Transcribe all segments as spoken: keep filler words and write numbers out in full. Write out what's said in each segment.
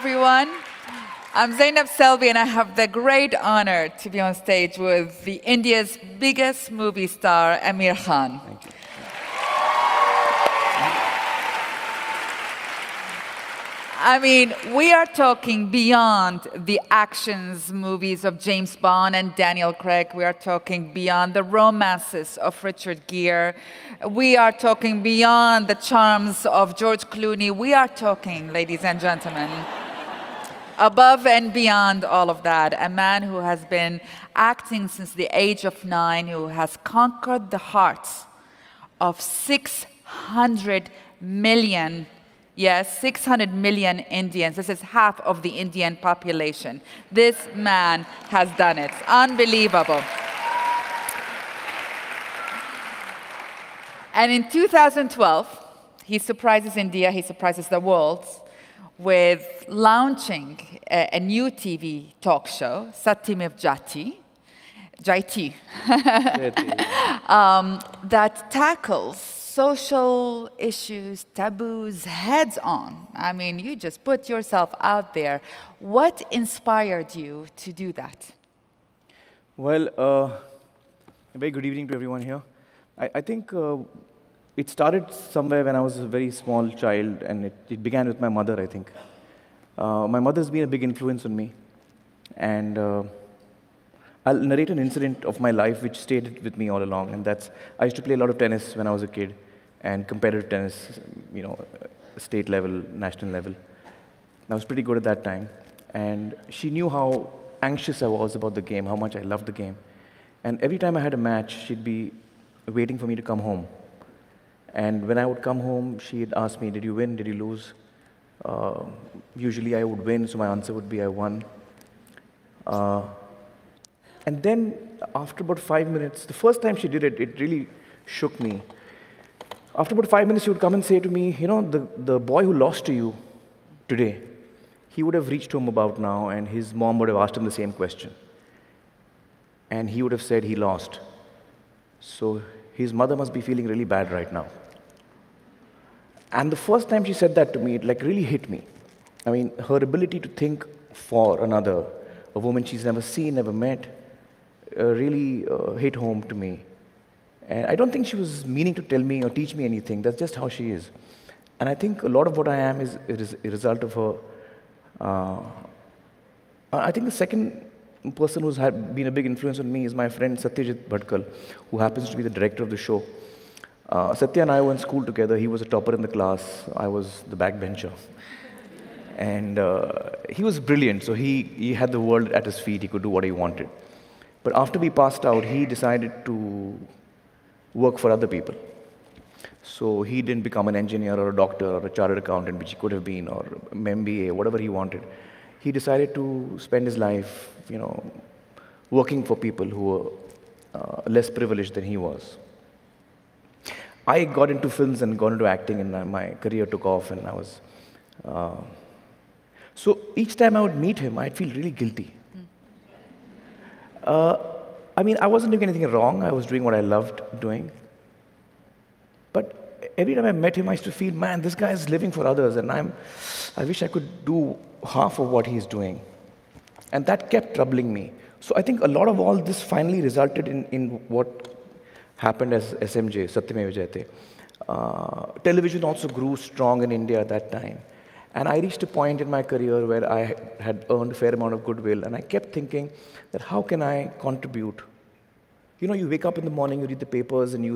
everyone. I'm Zainab Selvi, and I have the great honor to be on stage with the India's biggest movie star, Amir Khan. Thank you. I mean, we are talking beyond the actions movies of James Bond and Daniel Craig. We are talking beyond the romances of Richard Gere. We are talking beyond the charms of George Clooney. We are talking, ladies and gentlemen, above and beyond all of that, a man who has been acting since the age of nine, who has conquered the hearts of six hundred million Yes, six hundred million Indians. This is half of the Indian population. This man has done it. Unbelievable. And in two thousand twelve, he surprises India, he surprises the world with launching a, a new T V talk show, Satyamev Jayate, Jayate, um, that tackles social issues, taboos, heads on. I mean, you just put yourself out there. What inspired you to do that? Well, uh, a very good evening to everyone here. I, I think uh, it started somewhere when I was a very small child, and it, it began with my mother, I think. Uh, my mother's been a big influence on me. And uh, I'll narrate an incident of my life which stayed with me all along, and that's, I used to play a lot of tennis when I was a kid, and competitive tennis, you know, state level, national level. And I was pretty good at that time, and she knew how anxious I was about the game, how much I loved the game. And every time I had a match, she'd be waiting for me to come home. And when I would come home, she'd ask me, did you win, did you lose? Uh, usually I would win, so my answer would be I won. Uh, And then, after about five minutes, the first time she did it, it really shook me. After about five minutes, she would come and say to me, you know, the, the boy who lost to you today, he would have reached home about now, and his mom would have asked him the same question. And he would have said he lost. So his mother must be feeling really bad right now. And the first time she said that to me, it like really hit me. I mean, her ability to think for another, a woman she's never seen, never met, Uh, really uh, hit home to me. And I don't think she was meaning to tell me or teach me anything. That's just how she is. And I think a lot of what I am is, is a result of her. Uh, I think the second person who's had been a big influence on me is my friend Satyajit Bhatkal, who happens to be the director of the show. Uh, Satya and I were in school together. He was a topper in the class. I was the backbencher. And uh, he was brilliant. So he, he had the world at his feet. He could do what he wanted. But after we passed out, he decided to work for other people. So he didn't become an engineer or a doctor or a chartered accountant, which he could have been, or an M B A, whatever he wanted. He decided to spend his life, you know, working for people who were uh, less privileged than he was. I got into films and got into acting, and my career took off, and I was... Uh... So each time I would meet him, I'd feel really guilty. Uh, I mean, I wasn't doing anything wrong. I was doing what I loved doing. But every time I met him, I used to feel, man, this guy is living for others, and I'm, I wish I could do half of what he's doing. And that kept troubling me. So I think a lot of all this finally resulted in, in what happened as S M J, Satyamev Jayate. Uh, television also grew strong in India at that time. And I reached a point in my career where I had earned a fair amount of goodwill, and I kept thinking that how can I contribute? You know, you wake up in the morning, you read the papers, and you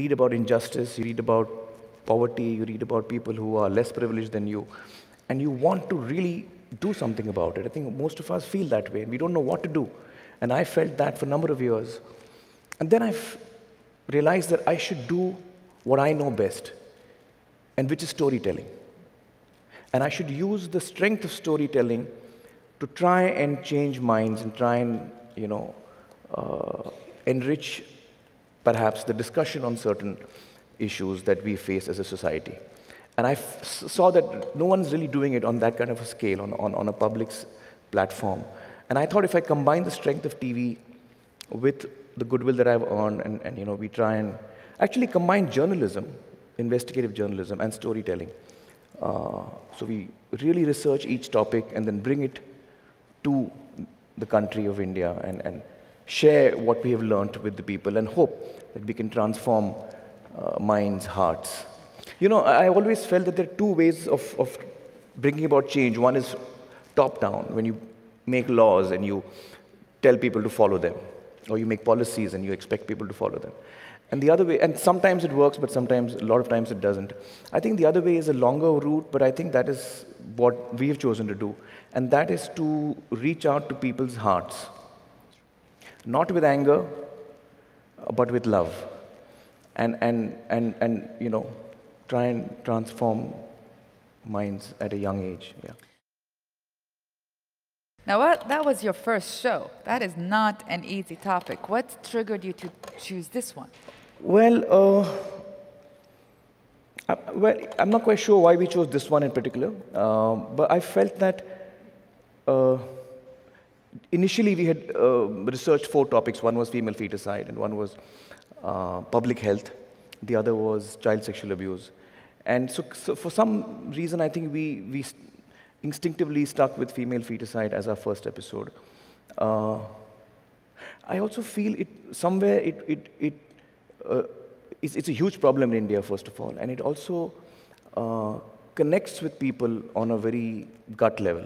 read about injustice, you read about poverty, you read about people who are less privileged than you, and you want to really do something about it. I think most of us feel that way, and we don't know what to do. And I felt that for a number of years. And then I realized that I should do what I know best, and which is storytelling. And I should use the strength of storytelling to try and change minds and try and, you know, uh, enrich perhaps the discussion on certain issues that we face as a society. And I f saw that no one's really doing it on that kind of a scale, on, on, on a public platform. And I thought if I combine the strength of T V with the goodwill that I've earned, and, and you know, we try and actually combine journalism, investigative journalism, and storytelling, Uh, so we really research each topic and then bring it to the country of India and, and share what we have learned with the people and hope that we can transform uh, minds, hearts. You know, I always felt that there are two ways of, of bringing about change. One is top-down, when you make laws and you tell people to follow them, or you make policies and you expect people to follow them. And the other way, and sometimes it works, but sometimes, a lot of times it doesn't. I think the other way is a longer route, but I think that is what we have chosen to do. And that is to reach out to people's hearts. Not with anger, but with love. And, and, and, and you know, try and transform minds at a young age. Yeah. Now, what, that was your first show. That is not an easy topic. What triggered you to choose this one? Well, uh, I, well, I'm not quite sure why we chose this one in particular, uh, but I felt that uh, initially we had uh, researched four topics. One was female feticide, and one was uh, public health. The other was child sexual abuse. And so, so for some reason, I think we, we instinctively stuck with female feticide as our first episode. Uh, I also feel it somewhere it it it uh, it's, it's a huge problem in India, first of all, and it also uh, connects with people on a very gut level.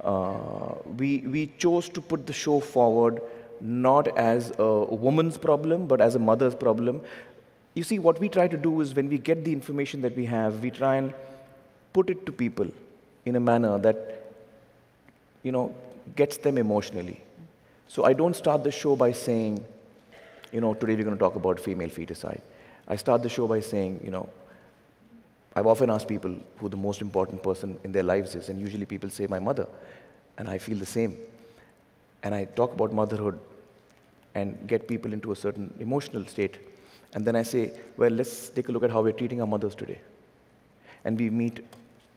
Uh, we we chose to put the show forward not as a woman's problem, but as a mother's problem. You see, what we try to do is when we get the information that we have, we try and put it to people in a manner that, you know, gets them emotionally. So I don't start the show by saying, you know, today we're going to talk about female feticide. I start the show by saying, you know, I've often asked people who the most important person in their lives is, and usually people say my mother, and I feel the same. And I talk about motherhood and get people into a certain emotional state. And then I say, well, let's take a look at how we're treating our mothers today. And we meet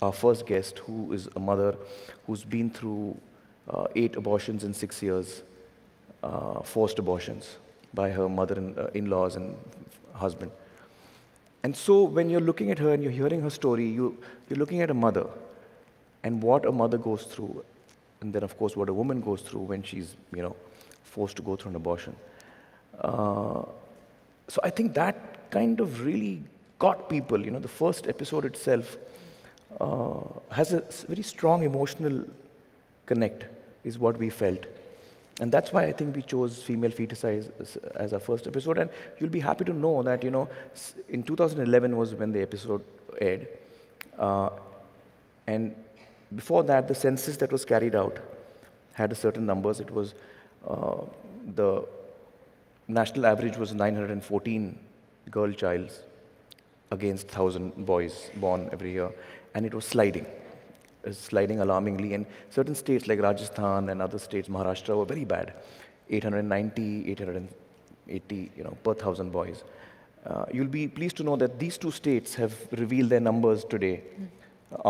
our first guest, who is a mother who's been through uh, eight abortions in six years, uh, forced abortions by her mother-in-laws and husband. And so when you're looking at her and you're hearing her story, you, you're looking at a mother and what a mother goes through, and then, of course, what a woman goes through when she's, you know, forced to go through an abortion. Uh, so I think that kind of really got people. You know, the first episode itself Uh, has a very strong emotional connect, is what we felt. And that's why I think we chose female feticide as, as our first episode. And you'll be happy to know that, you know, in two thousand eleven was when the episode aired. Uh, and before that, the census that was carried out had a certain numbers. It was, uh, the national average was nine hundred fourteen girl childs against one thousand boys born every year. And it was sliding, it was sliding alarmingly. And certain states like Rajasthan and other states, Maharashtra, were very bad. eight hundred ninety, eight hundred eighty, you know, per thousand boys. Uh, you'll be pleased to know that these two states have revealed their numbers today mm.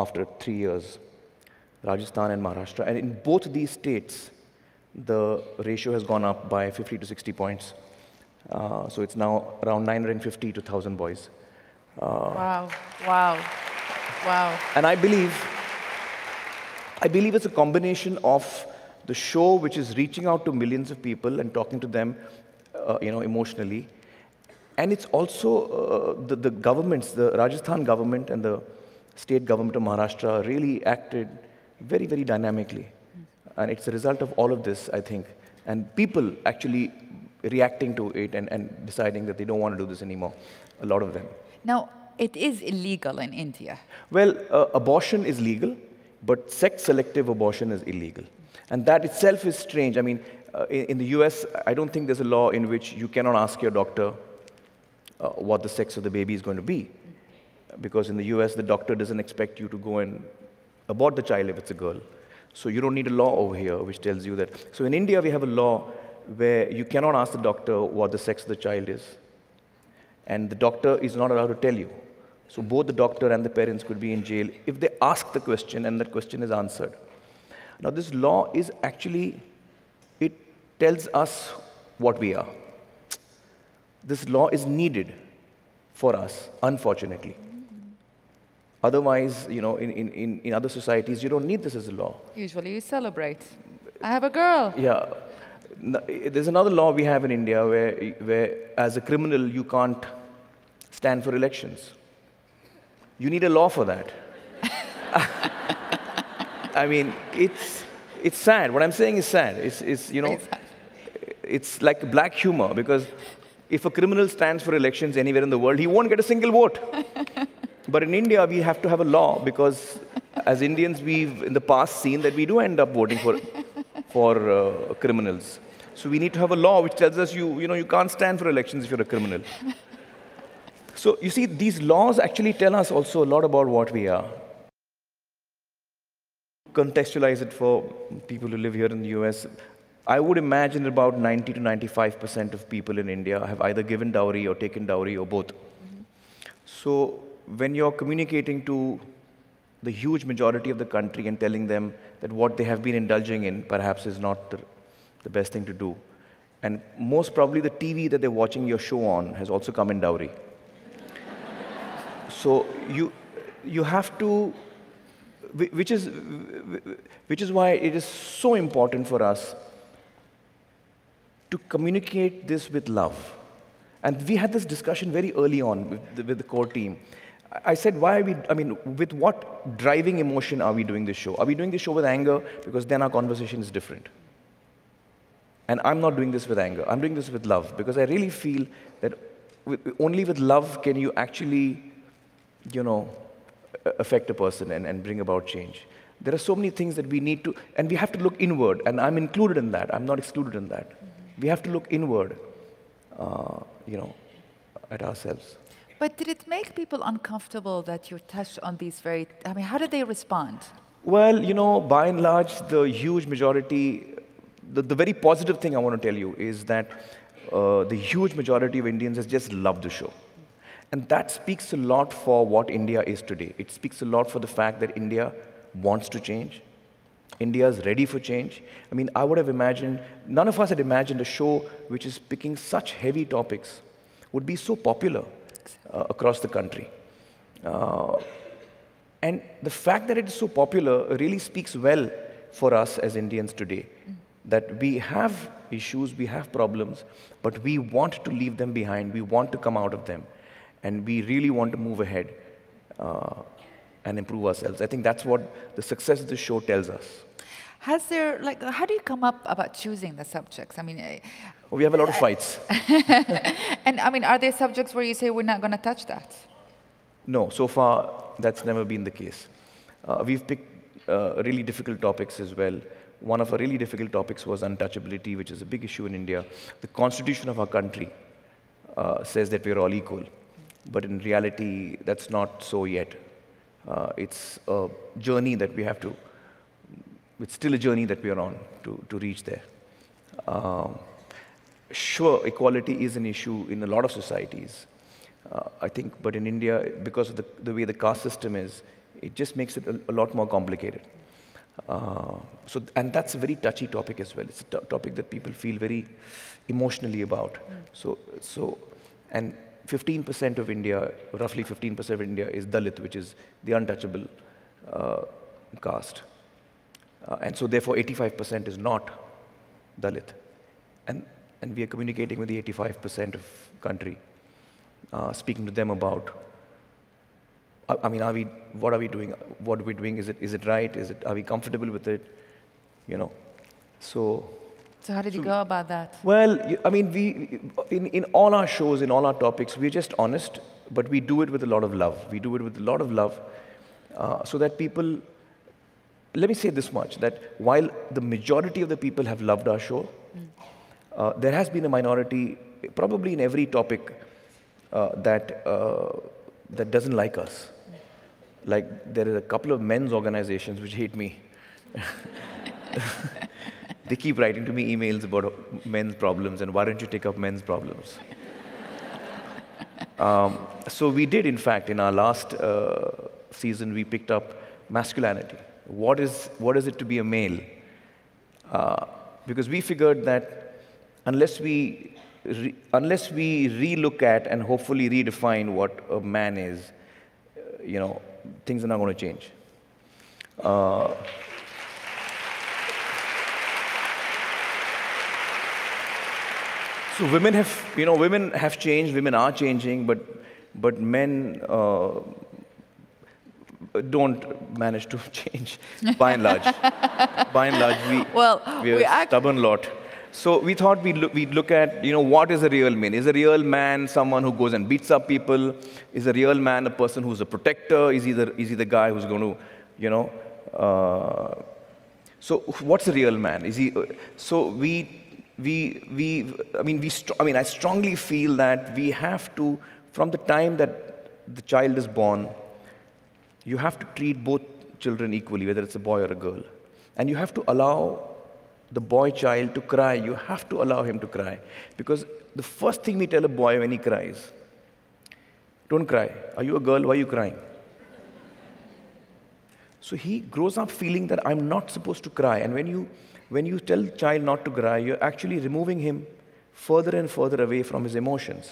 after three years, Rajasthan and Maharashtra. And in both these states, the ratio has gone up by fifty to sixty points. Uh, so it's now around nine hundred fifty to one thousand boys. Uh, wow, wow. Wow. And I believe, I believe it's a combination of the show, which is reaching out to millions of people and talking to them, uh, you know, emotionally, and it's also uh, the, the governments, the Rajasthan government and the state government of Maharashtra really acted very, very dynamically, and it's a result of all of this, I think, and people actually reacting to it and, and deciding that they don't want to do this anymore, a lot of them. Now, it is illegal in India. Well, uh, abortion is legal, but sex-selective abortion is illegal. And that itself is strange. I mean, uh, in, in the U S, I don't think there's a law in which you cannot ask your doctor uh, what the sex of the baby is going to be. Because in the U S, the doctor doesn't expect you to go and abort the child if it's a girl. So you don't need a law over here which tells you that. So in India, we have a law where you cannot ask the doctor what the sex of the child is. And the doctor is not allowed to tell you. So both the doctor and the parents could be in jail if they ask the question and that question is answered. Now this law is actually, it tells us what we are. This law is needed for us, unfortunately. Mm-hmm. Otherwise, you know, in, in, in other societies, you don't need this as a law. Usually you celebrate. I have a girl. Yeah. There's another law we have in India where, where as a criminal, you can't stand for elections. You need a law for that. I mean, it's, it's sad. What I'm saying is sad. It's, it's you know, it's, it's like black humor, because if a criminal stands for elections anywhere in the world, he won't get a single vote. But in India, we have to have a law, because as Indians, we've in the past seen that we do end up voting for, for uh, criminals. So we need to have a law which tells us you, you know, you can't stand for elections if you're a criminal. So you see, these laws actually tell us also a lot about what we are. Contextualize it for people who live here in the U S, I would imagine about ninety to ninety-five percent of people in India have either given dowry or taken dowry or both. Mm-hmm. So when you're communicating to the huge majority of the country and telling them that what they have been indulging in perhaps is not the, the best thing to do, and most probably the T V that they're watching your show on has also come in dowry. So you, you have to, which is, which is why it is so important for us to communicate this with love. And we had this discussion very early on with the, with the core team. I said, why are we, I mean, with what driving emotion are we doing this show? Are we doing this show with anger? Because then our conversation is different. And I'm not doing this with anger. I'm doing this with love, because I really feel that only with love can you actually, you know, affect a person and, and bring about change. There are so many things that we need to, and we have to look inward, and I'm included in that. I'm not excluded in that. Mm-hmm. We have to look inward, uh, you know, at ourselves. But did it make people uncomfortable that you touched on these very, I mean, how did they respond? Well, you know, by and large, the huge majority, the, the very positive thing I want to tell you is that uh, the huge majority of Indians has just loved the show. And that speaks a lot for what India is today. It speaks a lot for the fact that India wants to change. India is ready for change. I mean, I would have imagined, none of us had imagined a show which is picking such heavy topics would be so popular uh, across the country. Uh, and the fact that it is so popular really speaks well for us as Indians today, that we have issues, we have problems, but we want to leave them behind, we want to come out of them. And we really want to move ahead uh, and improve ourselves. I think that's what the success of the show tells us. Has there, like, how do you come up about choosing the subjects? I mean, uh, we have a lot of fights. And I mean, are there subjects where you say we're not going to touch that? No, so far that's never been the case. Uh, we've picked uh, really difficult topics as well. One of our really difficult topics was untouchability, which is a big issue in India. The constitution of our country uh, says that we're all equal. But in reality, that's not so yet. Uh, it's a journey that we have to, it's still a journey that we are on to, to reach there. Um, sure, equality is an issue in a lot of societies, uh, I think, but in India, because of the, the way the caste system is, it just makes it a, a lot more complicated. Uh, so, and that's a very touchy topic as well. It's a topic that people feel very emotionally about. Mm. So, so, and fifteen percent of India, roughly fifteen percent of India is Dalit, which is the untouchable uh, caste. Uh, and so therefore eighty-five percent is not Dalit. And, and we are communicating with the eighty-five percent of country, uh, speaking to them about, I, I mean, are we, what are we doing? What are we doing? Is it, is it right? Is it, are we comfortable with it? You know, so... So how did you go about that? Well, I mean, we, in, in all our shows, in all our topics, we're just honest, but we do it with a lot of love. We do it with a lot of love uh, so that people, let me say this much, that while the majority of the people have loved our show, mm. uh, there has been a minority, probably in every topic, uh, that, uh, that doesn't like us. Like, there are a couple of men's organizations which hate me. They keep writing to me emails about men's problems and why don't you take up men's problems? um, so we did, in fact, in our last uh, season, we picked up masculinity. What is, what is it to be a male? Uh, because we figured that unless we, re unless we re-look at and hopefully redefine what a man is, uh, you know, things are not going to change. Uh, so women have, you know, women have changed, women are changing, but, but men uh, don't manage to change, by and large. By and large, we, well, we are we a stubborn lot. So we thought we'd look, we'd look at, you know, what is a real man? Is a real man someone who goes and beats up people? Is a real man a person who's a protector? Is he the, is he the guy who's going to, you know? Uh, so what's a real man? Is he? Uh, so we, we, we. I mean, we. I mean, I strongly feel that we have to, from the time that the child is born, you have to treat both children equally, whether it's a boy or a girl, and you have to allow the boy child to cry. You have to allow him to cry, because the first thing we tell a boy when he cries, don't cry. Are you a girl? Why are you crying? So he grows up feeling that I'm not supposed to cry. And when you, when you tell the child not to cry, you're actually removing him further and further away from his emotions.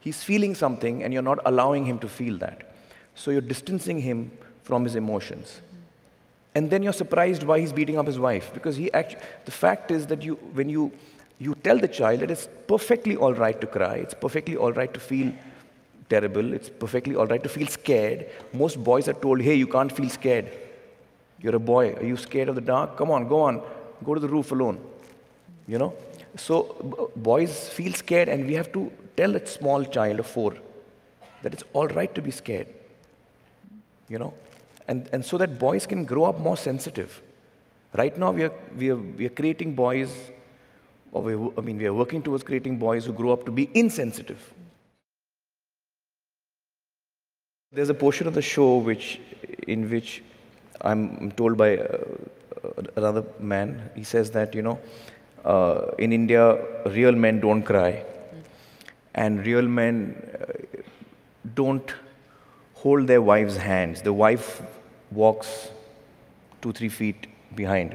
He's feeling something and you're not allowing him to feel that. So you're distancing him from his emotions. And then you're surprised why he's beating up his wife, because he actually, the fact is that you, when you, you tell the child that it's perfectly all right to cry, it's perfectly all right to feel terrible, it's perfectly all right to feel scared. Most boys are told, hey, you can't feel scared. You're a boy. Are you scared of the dark? Come on, go on. Go to the roof alone. You know? So boys feel scared, and we have to tell a small child of four that it's all right to be scared. You know? And, and so that boys can grow up more sensitive. Right now, we are, we are, we are creating boys, or we, I mean, we are working towards creating boys who grow up to be insensitive. There's a portion of the show which, in which I'm told by uh, another man, he says that, you know, uh, in India, real men don't cry. And real men uh, don't hold their wife's hands. The wife walks two, three feet behind.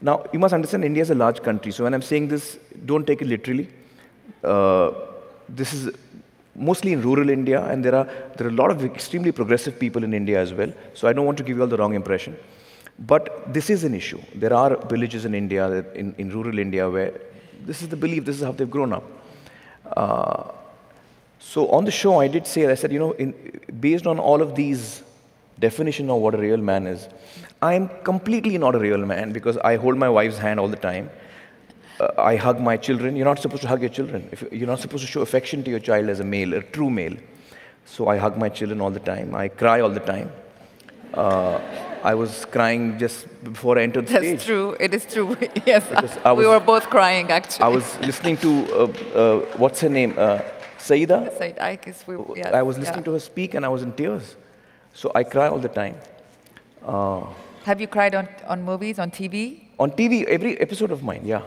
Now, you must understand, India is a large country. So when I'm saying this, don't take it literally. Uh, this is mostly in rural India, and there are, there are a lot of extremely progressive people in India as well. So I don't want to give you all the wrong impression. But this is an issue. There are villages in India, in, in rural India, where this is the belief, this is how they've grown up. Uh, So on the show, I did say, I said, you know, in, based on all of these definition of what a real man is, I'm completely not a real man, because I hold my wife's hand all the time. Uh, I hug my children. You're not supposed to hug your children. If you're not supposed to show affection to your child as a male, a true male. So I hug my children all the time. I cry all the time. Uh, I was crying just before I entered the That's stage. That's true. It is true. Yes, I was, we were both crying, actually. I was listening to, uh, uh, what's her name? Uh, Saeeda, Saeed, I, guess we, yes, I was listening yeah. to her speak and I was in tears. So I cry all the time. Uh, Have you cried on, on movies, on T V? On T V, every episode of mine, yeah.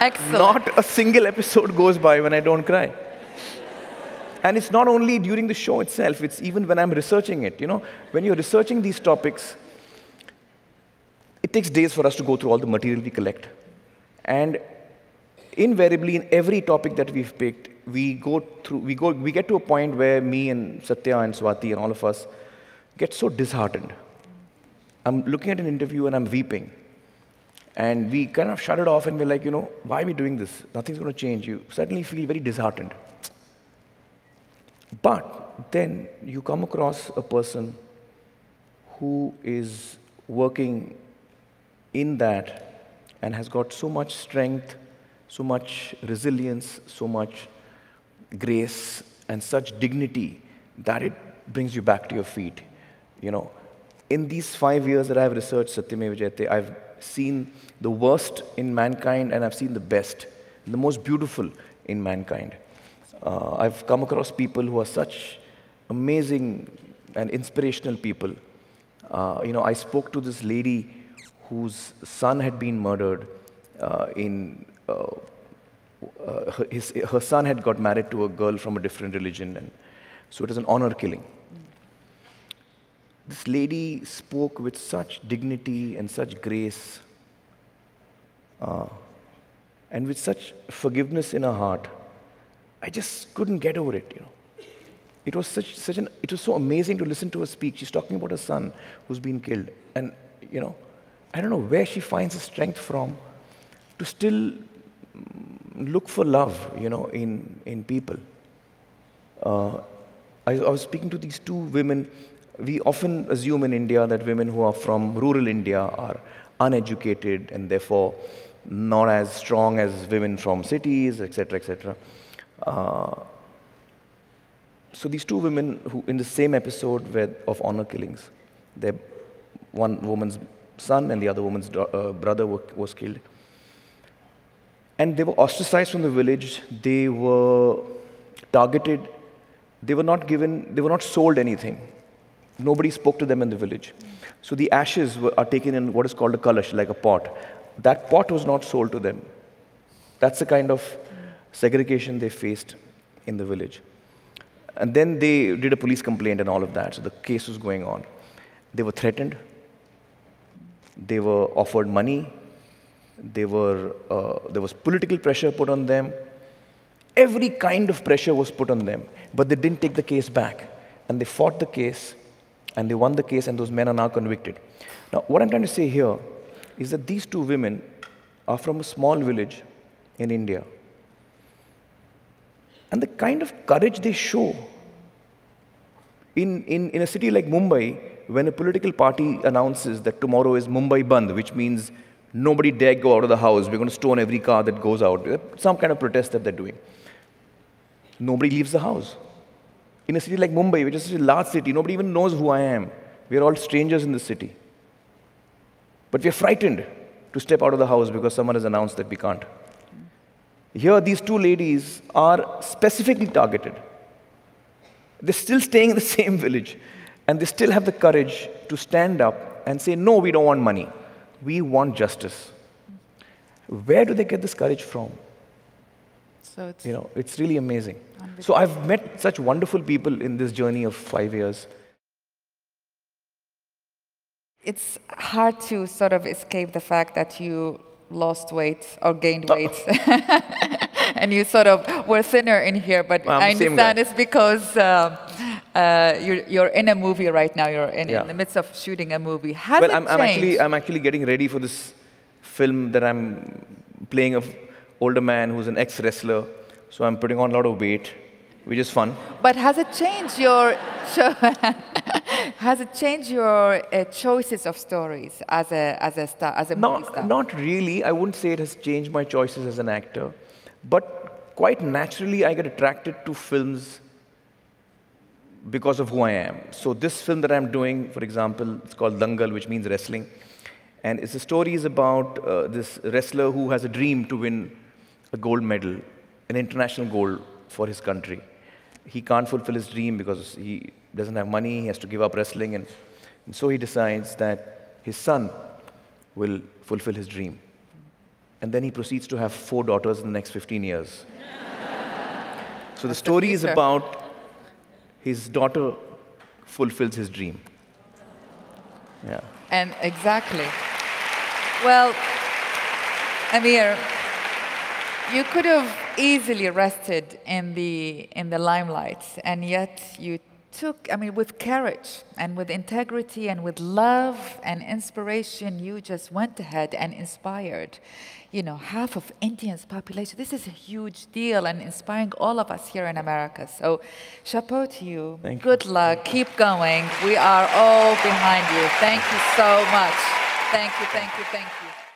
Excellent. Not a single episode goes by when I don't cry. And it's not only during the show itself, it's even when I'm researching it. You know, when you're researching these topics, it takes days for us to go through all the material we collect. And invariably, in every topic that we've picked, we go through, we go, we get to a point where me and Satya and Swati and all of us get so disheartened. I'm looking at an interview and I'm weeping. And we kind of shut it off and we're like, you know, why are we doing this? Nothing's going to change. You suddenly feel very disheartened. But then you come across a person who is working in that and has got so much strength, so much resilience, so much grace, and such dignity that it brings you back to your feet. You know, in these five years that I've researched Satyamev Jayate, I've seen the worst in mankind, and I've seen the best, the most beautiful in mankind. Uh, I've come across people who are such amazing and inspirational people. Uh, you know, I spoke to this lady whose son had been murdered uh, in... Uh, uh, her, his, her son had got married to a girl from a different religion, and so it was an honor killing. Mm. This lady spoke with such dignity and such grace, uh, and with such forgiveness in her heart. I just couldn't get over it, you know. It was such such an it was so amazing to listen to her speak. She's talking about her son who's been killed, and you know, I don't know where she finds the strength from to still look for love, you know, in in people. Uh, I, I was speaking to these two women. We often assume in India that women who are from rural India are uneducated and therefore not as strong as women from cities, et cetera, et cetera. Uh, so these two women who, in the same episode were of honor killings, their one woman's son and the other woman's do- uh, brother were, was killed, and they were ostracized from the village. They were targeted. They were not given. They were not sold anything. Nobody spoke to them in the village. So the ashes were, are taken in what is called a kalash, like a pot. That pot was not sold to them. That's the kind of segregation they faced in the village. And then they did a police complaint and all of that. So the case was going on. They were threatened. They were offered money. They were, uh, there was political pressure put on them. Every kind of pressure was put on them. But they didn't take the case back. And they fought the case. And they won the case. And those men are now convicted. Now, what I'm trying to say here is that these two women are from a small village in India. And the kind of courage they show in, in, in a city like Mumbai, when a political party announces that tomorrow is Mumbai Bandh, which means nobody dare go out of the house, we're going to stone every car that goes out, some kind of protest that they're doing. Nobody leaves the house. In a city like Mumbai, which is such a large city, nobody even knows who I am. We're all strangers in this city. But we are frightened to step out of the house because someone has announced that we can't. Here, these two ladies are specifically targeted. They're still staying in the same village, and they still have the courage to stand up and say, no, we don't want money. We want justice. Where do they get this courage from? So it's, you know, it's really amazing. So I've met such wonderful people in this journey of five years. It's hard to sort of escape the fact that you lost weight or gained weight. And you sort of were thinner in here, but well, I understand it's because uh, uh, you're, you're in a movie right now. You're in, yeah. in the midst of shooting a movie. Has well, it I'm, I'm actually I'm actually getting ready for this film that I'm playing an older man who's an ex-wrestler. So I'm putting on a lot of weight, which is fun. But has it changed your cho- has it changed your uh, choices of stories as a as a star as a movie star? Not really. I wouldn't say it has changed my choices as an actor, but quite naturally I get attracted to films because of who I am. So this film that I'm doing, for example, it's called Dangal, which means wrestling, and it's a story is about uh, this wrestler who has a dream to win a gold medal, an international gold for his country. He can't fulfill his dream because he doesn't have money, he has to give up wrestling, and, and so he decides that his son will fulfill his dream. And then he proceeds to have four daughters in the next fifteen years. So the story is about his daughter fulfills his dream. Yeah. And exactly. Well, Amir, you could have easily rested in the in the limelight, and yet you took, I mean, with courage and with integrity and with love and inspiration, you just went ahead and inspired, you know, half of India's population. This is a huge deal and inspiring all of us here in America. So, chapeau to you. Thank Good you. luck. Keep going. We are all behind you. Thank you so much. Thank you, thank you, thank you.